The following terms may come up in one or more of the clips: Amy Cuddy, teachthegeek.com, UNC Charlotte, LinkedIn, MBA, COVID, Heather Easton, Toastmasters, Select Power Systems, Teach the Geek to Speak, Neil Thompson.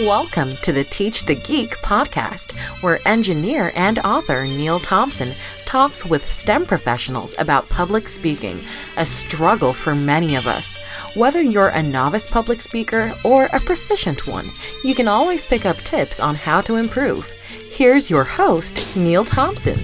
Welcome to the Teach the Geek podcast, where engineer and author Neil Thompson talks with STEM professionals about public speaking, a struggle for many of us. Whether you're a novice public speaker or a proficient one, you can always pick up tips on how to improve. Here's your host, Neil Thompson.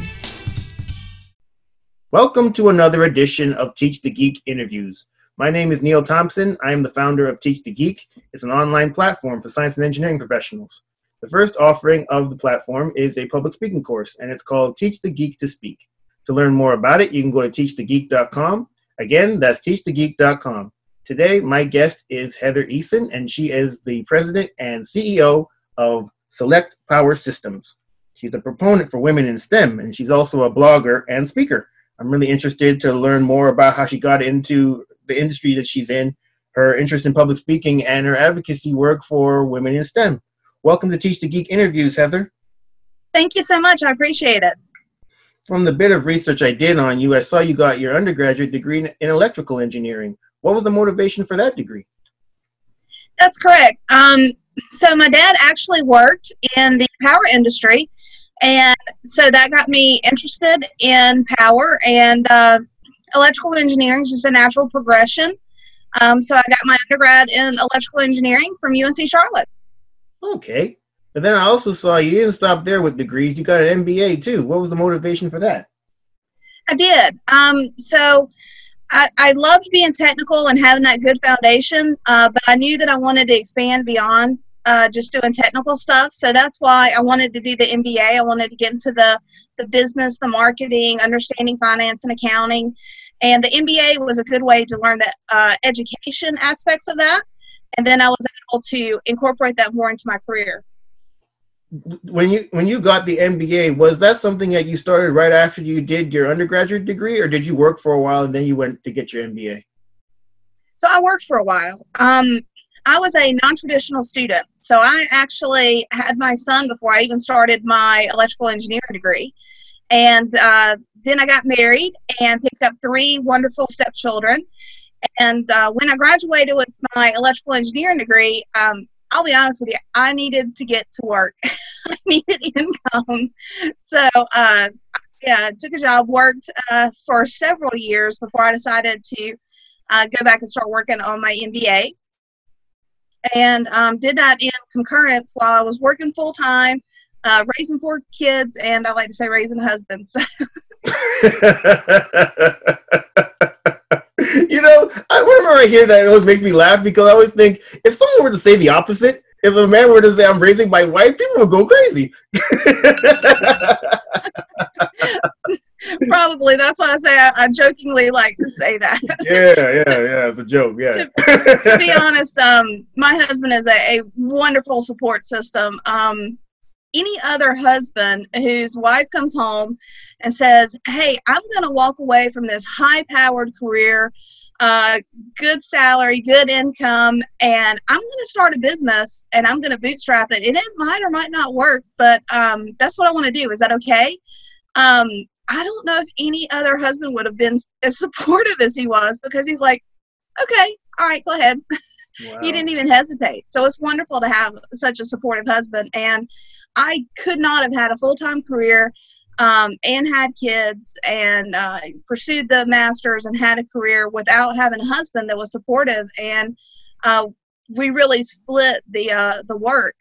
Welcome to another edition of Teach the Geek Interviews. My name is Neil Thompson. I am the founder of Teach the Geek. It's an online platform for science and engineering professionals. The first offering of the platform is a public speaking course, and it's called Teach the Geek to Speak. To learn more about it, you can go to teachthegeek.com. Again, that's teachthegeek.com. Today, my guest is Heather Easton, and she is the president and CEO of Select Power Systems. She's a proponent for women in STEM, and she's also a blogger and speaker. I'm really interested to learn more about how she got into the industry that she's in, her interest in public speaking, and her advocacy work for women in STEM. Welcome to Teach the Geek Interviews, Heather. Thank you so much. I appreciate it. From the bit of research I did on you, I saw you got your undergraduate degree in electrical engineering. What was the motivation for that degree? That's correct. So my dad actually worked in the power industry, and so that got me interested in power, and electrical engineering is just a natural progression. So I got my undergrad in electrical engineering from UNC Charlotte. Okay. But then I also saw you didn't stop there with degrees. You got an MBA too. What was the motivation for that? I did. So I loved being technical and having that good foundation, but I knew that I wanted to expand beyond just doing technical stuff. So that's why I wanted to do the MBA. I wanted to get into the business, the marketing, understanding finance and accounting. And the MBA was a good way to learn the education aspects of that. And then I was able to incorporate that more into my career. When you got the MBA, was that something that you started right after you did your undergraduate degree, or did you work for a while and then you went to get your MBA? So I worked for a while. I was a non-traditional student. So I actually had my son before I even started my electrical engineering degree. And then I got married and picked up three wonderful stepchildren. And when I graduated with my electrical engineering degree, I'll be honest with you, I needed to get to work. I needed income. So I took a job, worked for several years before I decided to go back and start working on my MBA. And did that in concurrence while I was working full-time, raising four kids, and I like to say raising husbands. You know, whenever I hear that, it always makes me laugh, because I always think, if someone were to say the opposite, if a man were to say, I'm raising my wife, people would go crazy. Probably. That's why I say I jokingly like to say that. Yeah. It's a joke, yeah. to be honest, my husband is a wonderful support system. Any other husband whose wife comes home and says, hey, I'm going to walk away from this high-powered career, good salary, good income, and I'm going to start a business and I'm going to bootstrap it. And it might or might not work, but that's what I want to do. Is that okay? I don't know if any other husband would have been as supportive as he was, because he's like, okay, all right, go ahead. Wow. He didn't even hesitate. So it's wonderful to have such a supportive husband. And I could not have had a full-time career and had kids and pursued the master's and had a career without having a husband that was supportive. And we really split the work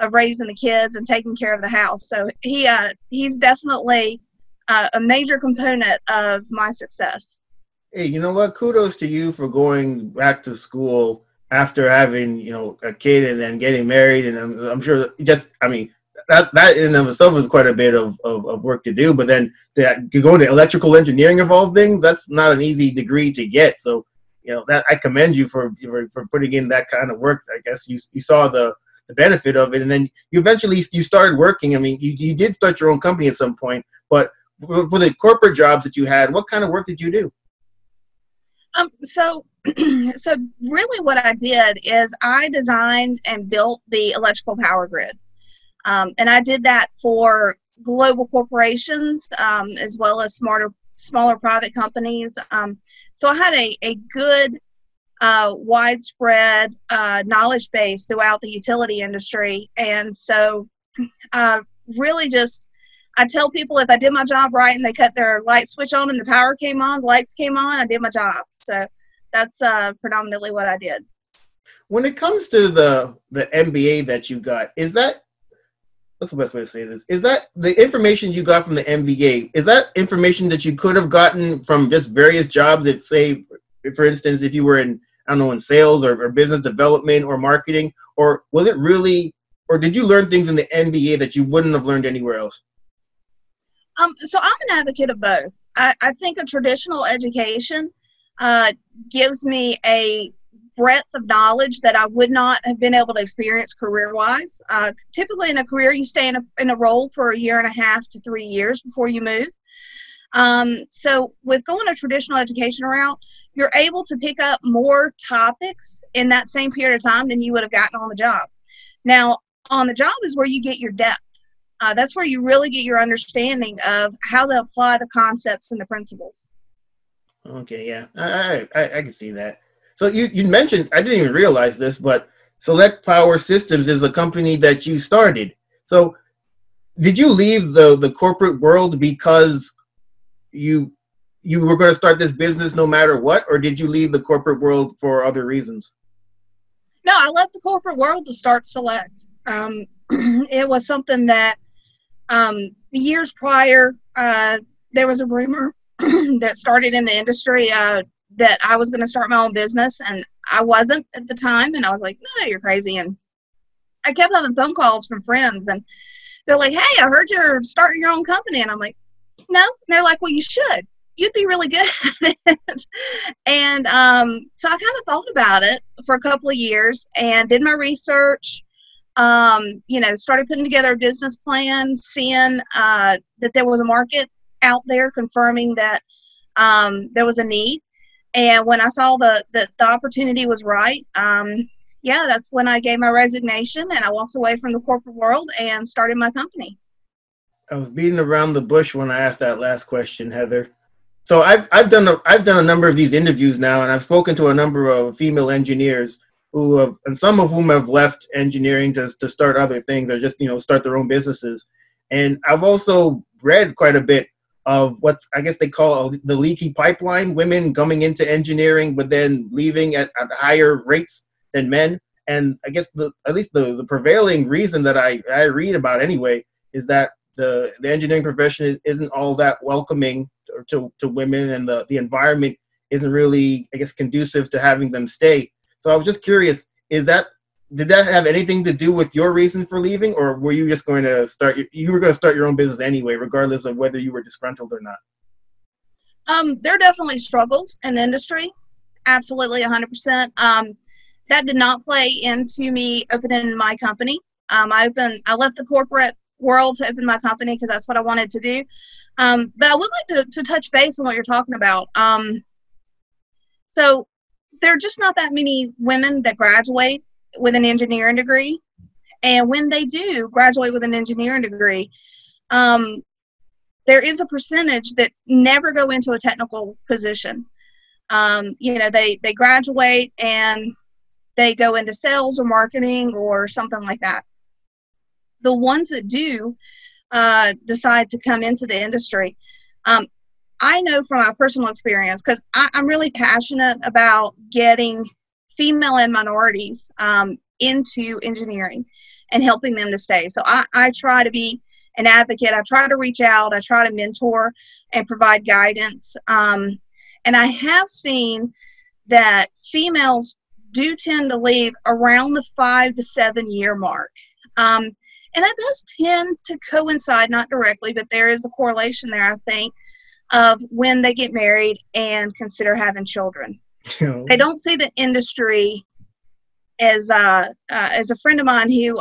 of raising the kids and taking care of the house. So he's definitely a major component of my success. Hey, you know what? Kudos to you for going back to school after having, you know, a kid and then getting married. And I'm sure that in and of itself is quite a bit of work to do, but then to go into electrical engineering of all things, that's not an easy degree to get. So, you know, that I commend you for putting in that kind of work. I guess you saw the benefit of it. And then you eventually, you started working. I mean, you did start your own company at some point, but for the corporate jobs that you had, what kind of work did you do? So really what I did is I designed and built the electrical power grid. And I did that for global corporations as well as smaller private companies. So I had a good widespread knowledge base throughout the utility industry. And so really just, I tell people if I did my job right and they cut their light switch on and the power came on, the lights came on, I did my job. So that's predominantly what I did. When it comes to the MBA that you got, is that, what's the best way to say this? Is that the information you got from the MBA, is that information that you could have gotten from just various jobs that say, for instance, if you were in, I don't know, in sales or business development or marketing, or was it really, or did you learn things in the MBA that you wouldn't have learned anywhere else? So I'm an advocate of both. I think a traditional education gives me a breadth of knowledge that I would not have been able to experience career-wise. Typically in a career, you stay in a role for a year and a half to 3 years before you move. So with going a traditional education route, you're able to pick up more topics in that same period of time than you would have gotten on the job. Now, on the job is where you get your depth. That's where you really get your understanding of how to apply the concepts and the principles. Okay, yeah, I can see that. So you mentioned, I didn't even realize this, but Select Power Systems is a company that you started. So did you leave the corporate world because you were going to start this business no matter what, or did you leave the corporate world for other reasons? No, I left the corporate world to start Select. It was something that years prior, there was a rumor that started in the industry that I was going to start my own business, and I wasn't at the time, and I was like, no, you're crazy. And I kept having phone calls from friends, and they're like, hey, I heard you're starting your own company. And I'm like, no. And they're like, well, you should. You'd be really good at it. And so I kind of thought about it for a couple of years and did my research, started putting together a business plan, seeing that there was a market out there, confirming that there was a need. And when I saw the opportunity was right, that's when I gave my resignation and I walked away from the corporate world and started my company. I was beating around the bush when I asked that last question, Heather. So I've done a number of these interviews now, and I've spoken to a number of female engineers who have, and some of whom have left engineering to start other things or just, start their own businesses. And I've also read quite a bit of what I guess they call the leaky pipeline, women coming into engineering but then leaving at higher rates than men. And I guess at least the prevailing reason that I read about anyway is that the engineering profession isn't all that welcoming to women, and the environment isn't really, I guess, conducive to having them stay. So I was just curious, did that have anything to do with your reason for leaving, or were you just going to start your own business anyway, regardless of whether you were disgruntled or not? There are definitely struggles in the industry. Absolutely. 100%. That did not play into me opening my company. I left the corporate world to open my company because that's what I wanted to do. But I would like to touch base on what you're talking about. So there are just not that many women that graduate with an engineering degree, and when they do graduate with an engineering degree, there is a percentage that never go into a technical position. They graduate and they go into sales or marketing or something like that. The ones that do decide to come into the industry, I know from my personal experience, because I'm really passionate about getting female and minorities into engineering and helping them to stay. So I try to be an advocate. I try to reach out. I try to mentor and provide guidance. And I have seen that females do tend to leave around the 5 to 7 year mark. And that does tend to coincide, not directly, but there is a correlation there, I think, of when they get married and consider having children. They don't see the industry as a friend of mine who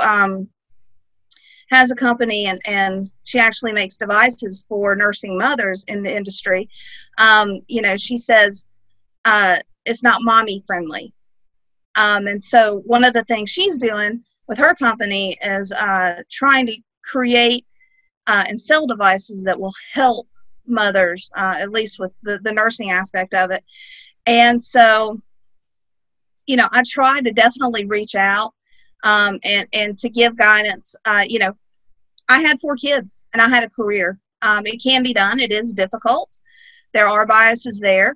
has a company, and she actually makes devices for nursing mothers in the industry. She says it's not mommy friendly. And so one of the things she's doing with her company is trying to create and sell devices that will help mothers, at least with the nursing aspect of it. And so you know, I try to definitely reach out and to give guidance. You know, I had 4 kids and I had a career. It can be done. It is difficult. There are biases there.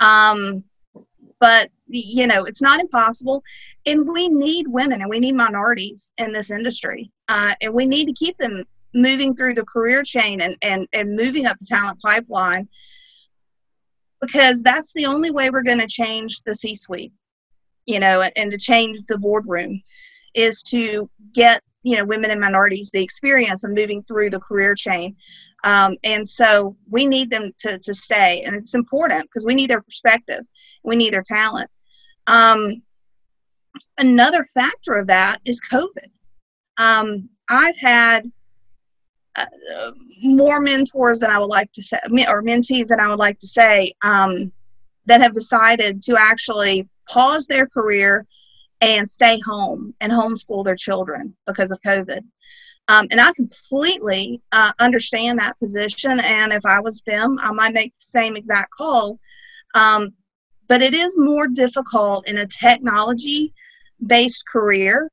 But, you know, it's not impossible. And we need women and we need minorities in this industry. And we need to keep them moving through the career chain and moving up the talent pipeline, because that's the only way we're going to change the C-suite, you know, and to change the boardroom, is to get, you know, women and minorities the experience of moving through the career chain. And so we need them to stay. And it's important because we need their perspective. We need their talent. Another factor of that is COVID. I've had more mentors than I would like to say, or mentees than I would like to say, that have decided to actually pause their career and stay home and homeschool their children because of COVID. And I completely understand that position. And if I was them, I might make the same exact call. But it is more difficult in a technology-based career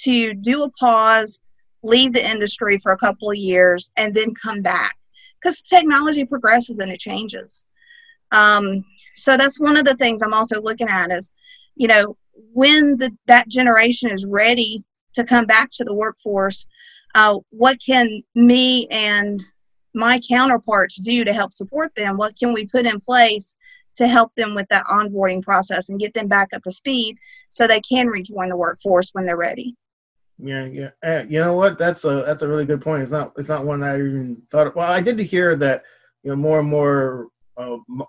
to do a pause, leave the industry for a couple of years, and then come back, because technology progresses and it changes. So that's one of the things I'm also looking at is, you know, when that generation is ready to come back to the workforce, what can me and my counterparts do to help support them? What can we put in place to help them with that onboarding process and get them back up to speed so they can rejoin the workforce when they're ready? Yeah. You know what? That's a really good point. It's not one I even thought of. Well, I did hear that, you know, more and more,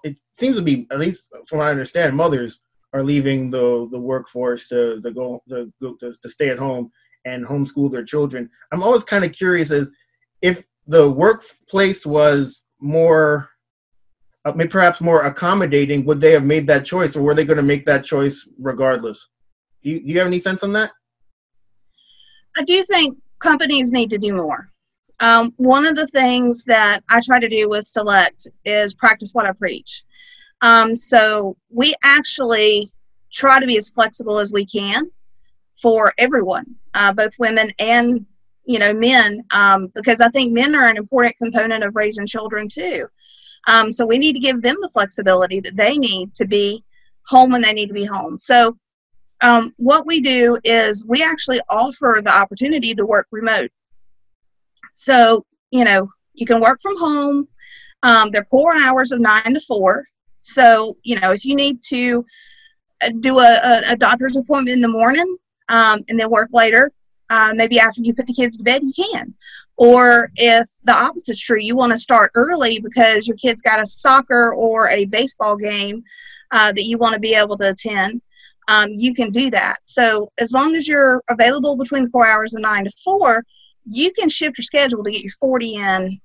it seems to be, at least from what I understand, mothers are leaving the workforce to stay at home and homeschool their children. I'm always kind of curious as if the workplace was more, perhaps more accommodating, would they have made that choice, or were they going to make that choice regardless? Do you have any sense on that? I do think companies need to do more. One of the things that I try to do with Select is practice what I preach. So we actually try to be as flexible as we can for everyone, both women and, you know, men, because I think men are an important component of raising children too. So we need to give them the flexibility that they need to be home when they need to be home. So what we do is we actually offer the opportunity to work remote. So, you know, you can work from home. They're core hours of 9 to 4. So, you know, if you need to do a doctor's appointment in the morning and then work later, maybe after you put the kids to bed, you can. Or if the opposite's true, you want to start early because your kid's got a soccer or a baseball game that you want to be able to attend, you can do that. So as long as you're available between the core hours of 9 to 4, you can shift your schedule to get your 40 in,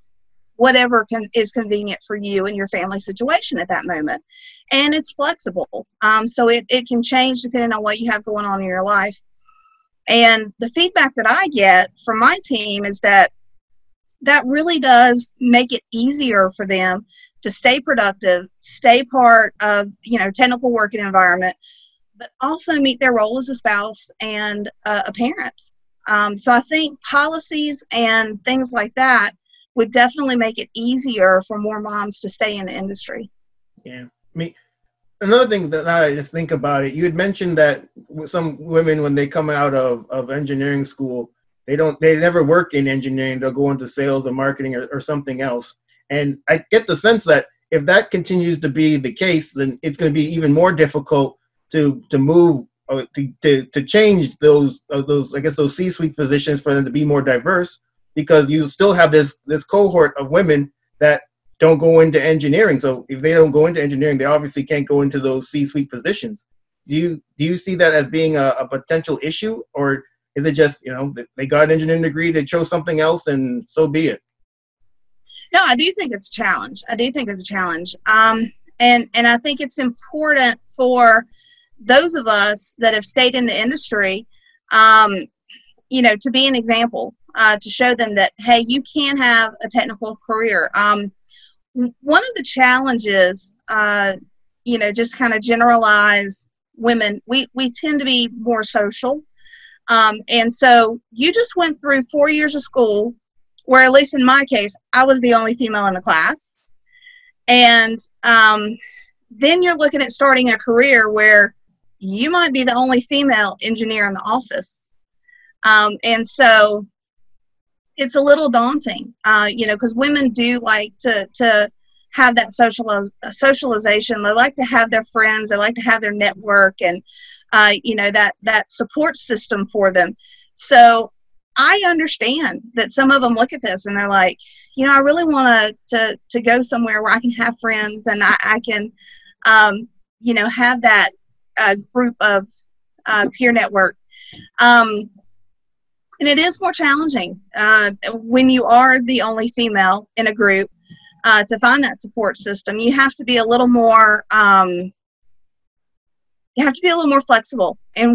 whatever is convenient for you and your family situation at that moment. And it's flexible. So it can change depending on what you have going on in your life. And the feedback that I get from my team is that really does make it easier for them to stay productive, stay part of, you know, technical working environment, but also meet their role as a spouse and a parent. So I think policies and things like that would definitely make it easier for more moms to stay in the industry. Yeah. I mean, another thing that I just think about it, you had mentioned that some women, when they come out of engineering school, they never work in engineering. They'll go into sales or marketing or something else. And I get the sense that if that continues to be the case, then it's going to be even more difficult to move or to change those C-suite positions for them to be more diverse, because you still have this cohort of women that don't go into engineering. So if they don't go into engineering, they obviously can't go into those C-suite positions. Do you see that as being a potential issue, or is it just, you know, they got an engineering degree, they chose something else, and so be it? No, I do think it's a challenge. And I think it's important for those of us that have stayed in the industry, you know, to be an example. To show them that, hey, you can have a technical career. One of the challenges, you know, just kind of generalize women, we tend to be more social. And so you just went through 4 years of school where, at least in my case, I was the only female in the class. And then you're looking at starting a career where you might be the only female engineer in the office. And so it's a little daunting, you know, because women do like to have that socialization. They like to have their friends. They like to have their network and, you know, that support system for them. So I understand that some of them look at this and they're like, you know, I really want to go somewhere where I can have friends and I can, you know, have that group of peer network. And it is more challenging when you are the only female in a group to find that support system. You have to be a little more, flexible in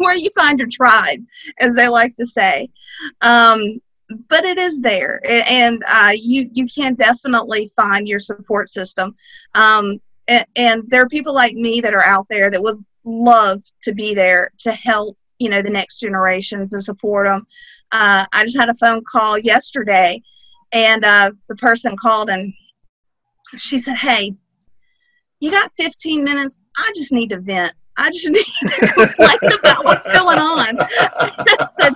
where you find your tribe, as they like to say. But it is there, and you can definitely find your support system. And there are people like me that are out there that would love to be there to help, you know, the next generation, to support them. I just had a phone call yesterday, and the person called and she said, "Hey, you got 15 minutes? I just need to vent. I just need to complain about what's going on." I said,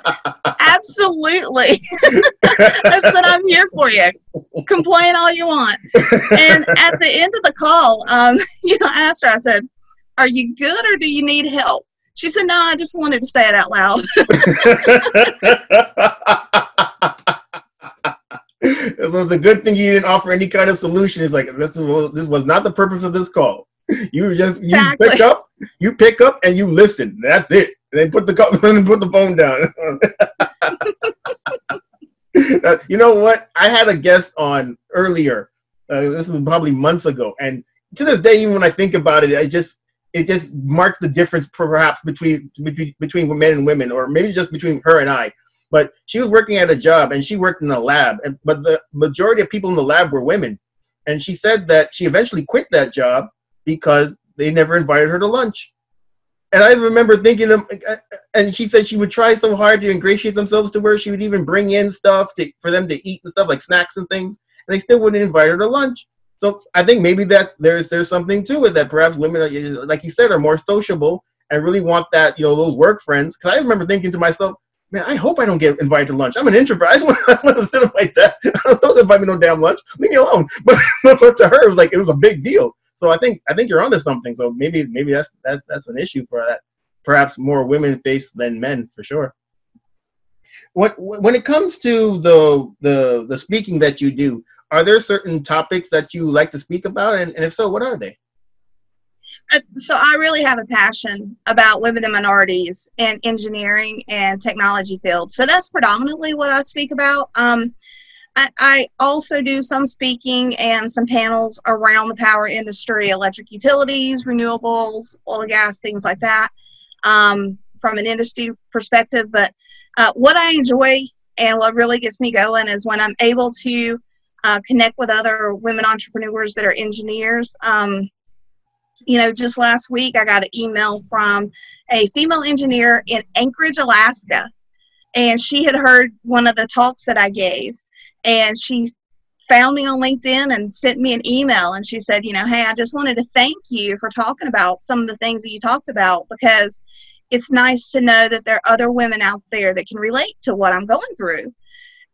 "Absolutely." I said, "I'm here for you. Complain all you want." And at the end of the call, you know, I asked her, I said, "Are you good or do you need help?" She said, "No, I just wanted to say it out loud." It was a good thing you didn't offer any kind of solution. It's like, this was not the purpose of this call. You pick up and you listen. That's it. And then put the phone down. You know what? I had a guest on earlier. This was probably months ago, and to this day, even when I think about it, it just marks the difference, perhaps between men and women, or maybe just between her and I. But she was working at a job, and she worked in a lab, but the majority of people in the lab were women, and she said that she eventually quit that job because they never invited her to lunch. And I remember thinking, and she said she would try so hard to ingratiate themselves to where she would even bring in stuff for them to eat and stuff like snacks and things, and they still wouldn't invite her to lunch. So I think maybe that there's something to it, that perhaps women, like you said, are more sociable and really want that, you know, those work friends. Because I remember thinking to myself, man, I hope I don't get invited to lunch. I'm an introvert. I just want to sit at my desk. Don't invite me to no damn lunch. Leave me alone. But to her, it was a big deal. So I think you're onto something. So maybe that's an issue for that. Perhaps more women face than men, for sure. When it comes to the speaking that you do, are there certain topics that you like to speak about, and if so, what are they? So I really have a passion about women and minorities in engineering and technology fields. So that's predominantly what I speak about. I also do some speaking and some panels around the power industry, electric utilities, renewables, oil and gas, things like that, from an industry perspective. But what I enjoy and what really gets me going is when I'm able to connect with other women entrepreneurs that are engineers. You know, just last week I got an email from a female engineer in Anchorage, Alaska, and she had heard one of the talks that I gave. And she found me on LinkedIn and sent me an email. And she said, you know, "Hey, I just wanted to thank you for talking about some of the things that you talked about, because it's nice to know that there are other women out there that can relate to what I'm going through."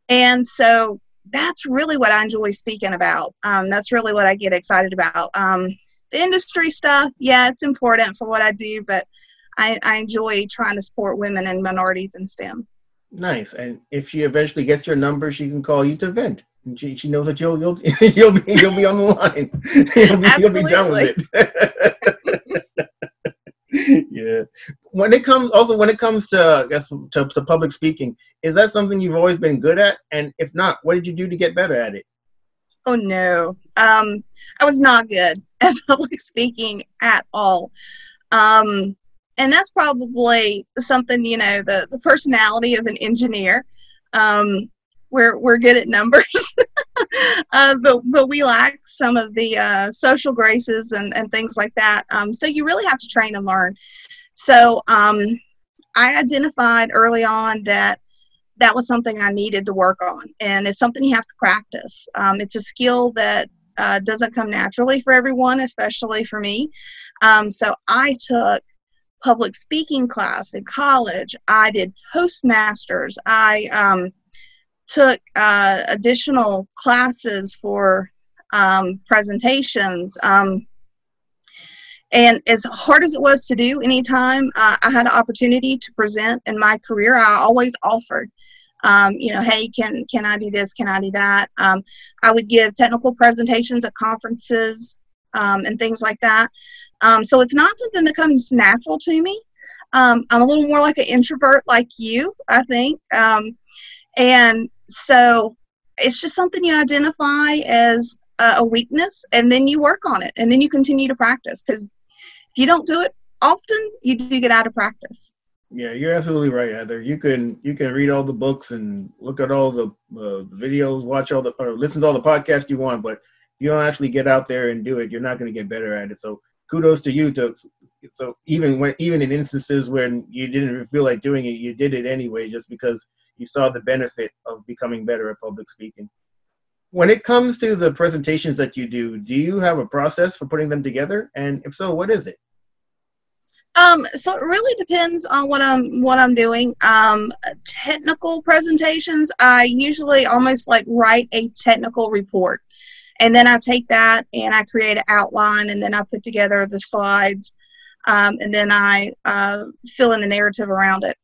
And so that's really what I enjoy speaking about. That's really what I get excited about. The industry stuff, yeah, it's important for what I do, but I enjoy trying to support women and minorities in STEM. Nice. And if she eventually gets your number, she can call you to vent. And she knows that you'll be on the line. You'll be done with it. Yeah. When it comes to I guess to public speaking, is that something you've always been good at? And if not, what did you do to get better at it? Oh no. I was not good at public speaking at all. And that's probably something, you know, the personality of an engineer. We're good at numbers, but we lack some of the social graces and things like that. So you really have to train and learn. So I identified early on that was something I needed to work on, and it's something you have to practice. It's a skill that doesn't come naturally for everyone, especially for me. So I took public speaking class in college. I did Toastmasters. I took additional classes for presentations. And as hard as it was to do, anytime I had an opportunity to present in my career, I always offered, hey, can I do this? Can I do that? I would give technical presentations at conferences and things like that. So it's not something that comes natural to me. I'm a little more like an introvert like you, I think. And so it's just something you identify as a weakness, and then you work on it, and then you continue to practice, because if you don't do it often, you do get out of practice. Yeah, you're absolutely right, Heather. You can read all the books and look at all the videos, watch all the, or listen to all the podcasts you want, but if you don't actually get out there and do it, you're not going to get better at it. So kudos to you. So even in instances when you didn't feel like doing it, you did it anyway, just because you saw the benefit of becoming better at public speaking. When it comes to the presentations that you do, do you have a process for putting them together? And if so, what is it? So it really depends on what I'm doing. Technical presentations, I usually almost like write a technical report. And then I take that and I create an outline, and then I put together the slides, and then I fill in the narrative around it.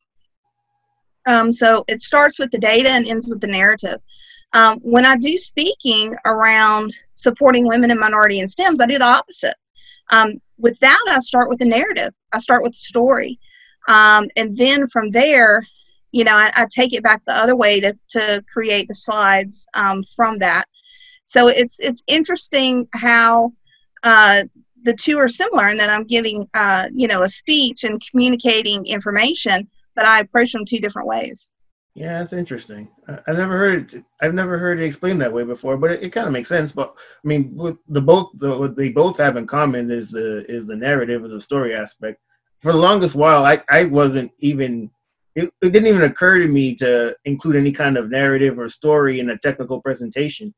So it starts with the data and ends with the narrative. When I do speaking around supporting women and minority in STEMs, I do the opposite. With that, I start with the narrative. I start with the story. And then from there, I take it back the other way to create the slides from that. So it's interesting how the two are similar in that I'm giving, a speech and communicating information, but I approach them two different ways. Yeah, that's interesting. I've never heard it explained that way before, but it kind of makes sense. But I mean, what they both have in common is the narrative, or the story aspect. For the longest while, I wasn't even it didn't even occur to me to include any kind of narrative or story in a technical presentation.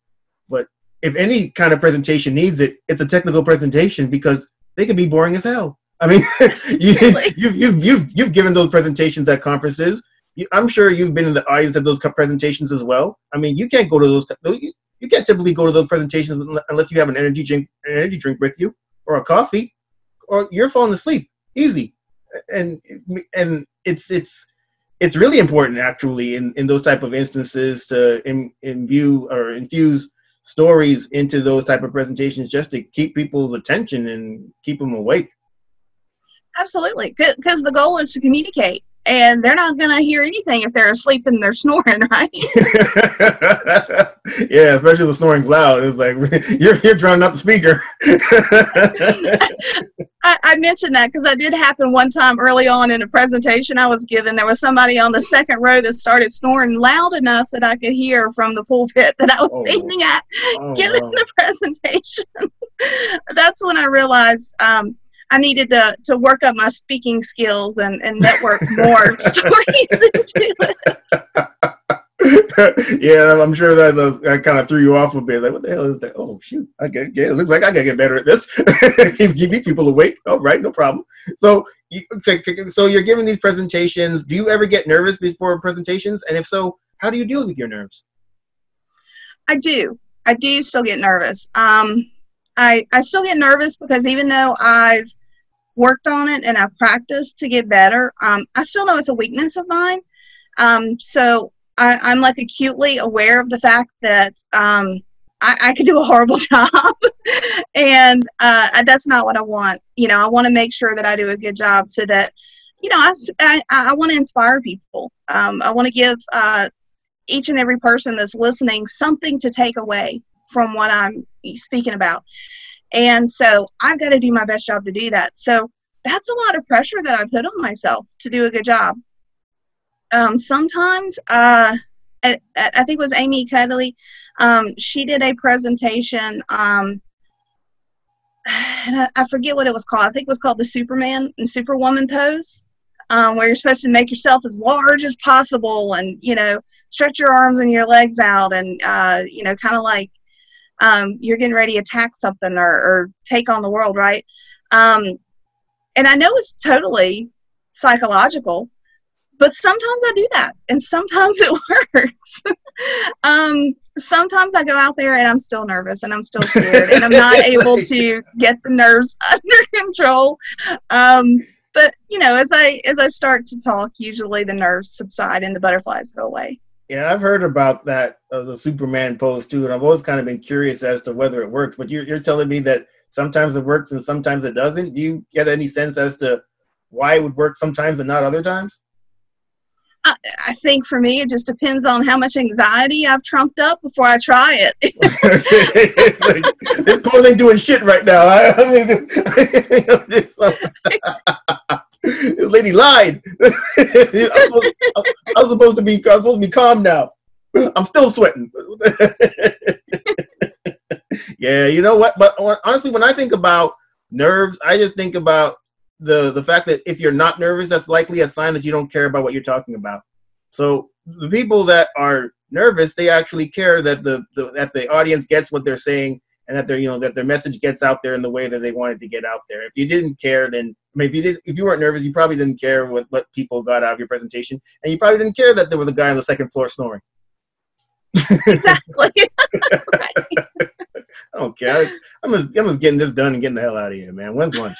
But if any kind of presentation needs it, it's a technical presentation, because they can be boring as hell. I mean, you've given those presentations at conferences. I'm sure you've been in the audience at those presentations as well. I mean, you can't go to those. You can't typically go to those presentations unless you have an energy drink with you, or a coffee, or you're falling asleep easy. And it's really important, actually, in those type of instances to infuse stories into those type of presentations, just to keep people's attention and keep them awake. Absolutely, because the goal is to communicate. And they're not going to hear anything if they're asleep and they're snoring, right? Yeah, especially if the snoring's loud. It's like, you're drowning out the speaker. I mentioned that because that did happen one time early on in a presentation I was given. There was somebody on the second row that started snoring loud enough that I could hear from the pulpit that I was standing at giving the presentation. That's when I realized I needed to work up my speaking skills and network more stories into it. Yeah, I'm sure that kind of threw you off a bit. Like, what the hell is that? Oh, shoot. It looks like I got to get better at this. Keep these people awake. All right, no problem. So you're giving these presentations. Do you ever get nervous before presentations? And if so, how do you deal with your nerves? I do still get nervous. I still get nervous because even though I've worked on it and I've practiced to get better, I still know it's a weakness of mine. So I'm like acutely aware of the fact that I could do a horrible job, and that's not what I want. I want to make sure that I do a good job so that, I want to inspire people. I want to give each and every person that's listening something to take away from what I'm speaking about. And so I've got to do my best job to do that. So that's a lot of pressure that I put on myself to do a good job. Sometimes I think it was Amy Cuddy. She did a presentation. I forget what it was called. I think it was called the Superman and Superwoman pose, where you're supposed to make yourself as large as possible and, you know, stretch your arms and your legs out and, you know, kind of like you're getting ready to attack something or take on the world, right? And I know it's totally psychological, but sometimes I do that, and sometimes it works. Sometimes I go out there and I'm still nervous and I'm still scared and I'm not able to get the nerves under control. But you know, as I start to talk, usually the nerves subside and the butterflies go away. Yeah, I've heard about that, the Superman pose too, and I've always kind of been curious as to whether it works. But you're telling me that sometimes it works and sometimes it doesn't. Do you get any sense as to why it would work sometimes and not other times? I think for me, it just depends on how much anxiety I've trumped up before I try it. It's like, this pose ain't doing shit right now. This lady lied. I was supposed to be calm now. I'm still sweating. Yeah, you know what? But honestly, when I think about nerves, I just think about the fact that if you're not nervous, that's likely a sign that you don't care about what you're talking about. So the people that are nervous, they actually care that the audience gets what they're saying and that their message gets out there in the way that they wanted to get out there. If you didn't care, then if you weren't nervous, you probably didn't care what people got out of your presentation, and you probably didn't care that there was a guy on the second floor snoring. Exactly. Right. I don't care. I'm just getting this done and getting the hell out of here, man. When's lunch?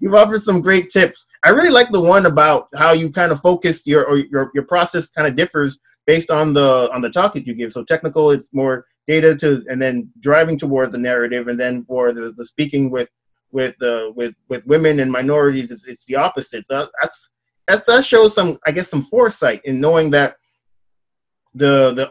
You've offered some great tips. I really like the one about how you kind of focus your process kind of differs based on the talk that you give. So technical, it's more data to, and then driving toward the narrative, and then for the speaking with women and minorities, it's the opposite. So that shows some foresight in knowing that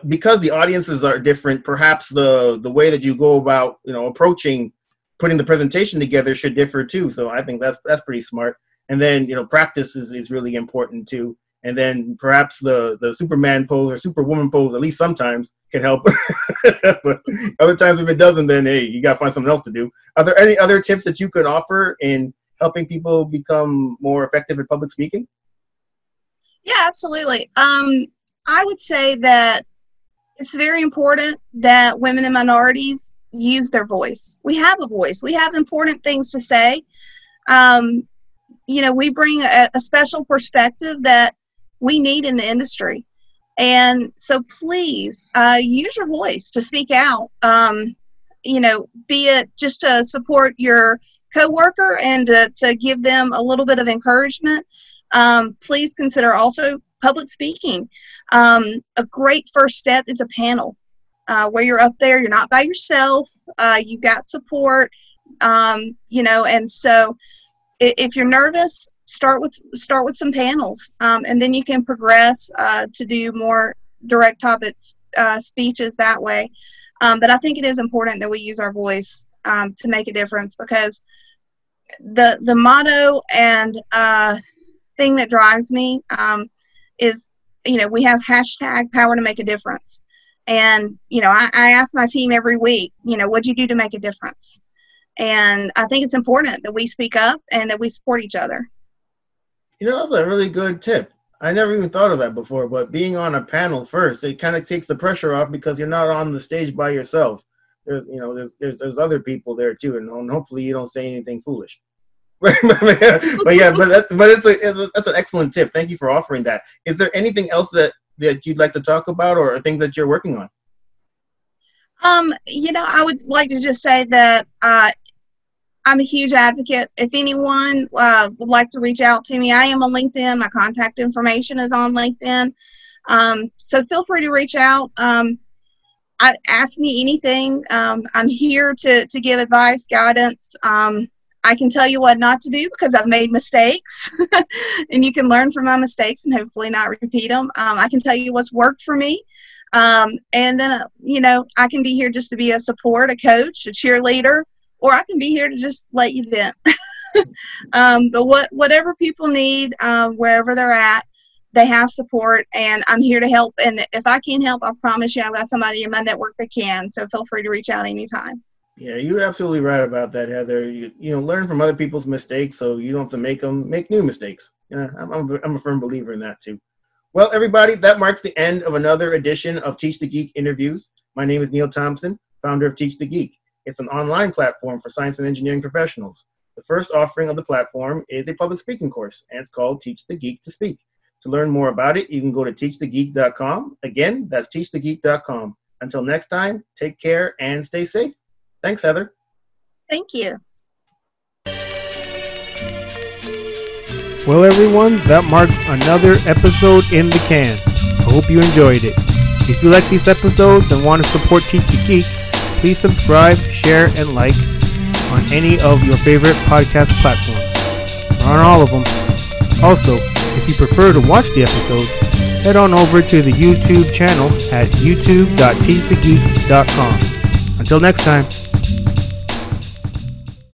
because the audiences are different, perhaps the way that you go about approaching putting the presentation together should differ too. So I think that's pretty smart. And then, practice is really important too. And then perhaps the Superman pose or Superwoman pose, at least sometimes, can help. But other times, if it doesn't, then hey, you got to find something else to do. Are there any other tips that you could offer in helping people become more effective at public speaking? Yeah, absolutely. I would say that it's very important that women and minorities use their voice. We have a voice. We have important things to say. We bring a special perspective that we need in the industry. And so please use your voice to speak out, be it just to support your coworker and to give them a little bit of encouragement. Please consider also public speaking. A great first step is a panel. Where you're up there, you're not by yourself, you got support, and so if you're nervous, start with some panels, and then you can progress to do more direct topics, speeches that way. But I think it is important that we use our voice to make a difference, because the motto and thing that drives me is, we have #power to make a difference. And, I ask my team every week, what'd you do to make a difference? And I think it's important that we speak up and that we support each other. That's a really good tip. I never even thought of that before, but being on a panel first, it kind of takes the pressure off because you're not on the stage by yourself. There's other people there too. And hopefully you don't say anything foolish. That's an excellent tip. Thank you for offering that. Is there anything else that you'd like to talk about, or things that you're working on? I would like to just say that I'm a huge advocate. If anyone would like to reach out to me, I am on LinkedIn. My contact information is on LinkedIn. So feel free to reach out. Ask me anything. I'm here to give advice, guidance. I can tell you what not to do because I've made mistakes and you can learn from my mistakes and hopefully not repeat them. I can tell you what's worked for me. And then, I can be here just to be a support, a coach, a cheerleader, or I can be here to just let you vent. But whatever people need, wherever they're at, They have support, and I'm here to help. And if I can't help, I promise you I've got somebody in my network that can. So feel free to reach out anytime. Yeah, you're absolutely right about that, Heather. You learn from other people's mistakes so you don't have to make them, make new mistakes. Yeah, I'm a firm believer in that too. Well, everybody, that marks the end of another edition of Teach the Geek Interviews. My name is Neil Thompson, founder of Teach the Geek. It's an online platform for science and engineering professionals. The first offering of the platform is a public speaking course, and it's called Teach the Geek to Speak. To learn more about it, you can go to teachthegeek.com. Again, that's teachthegeek.com. Until next time, take care and stay safe. Thanks, Heather. Thank you. Well, everyone, that marks another episode in the can. I hope you enjoyed it. If you like these episodes and want to support Teach the Geek, please subscribe, share, and like on any of your favorite podcast platforms. Or on all of them. Also, if you prefer to watch the episodes, head on over to the YouTube channel at youtube.teachthegeek.com. Until next time.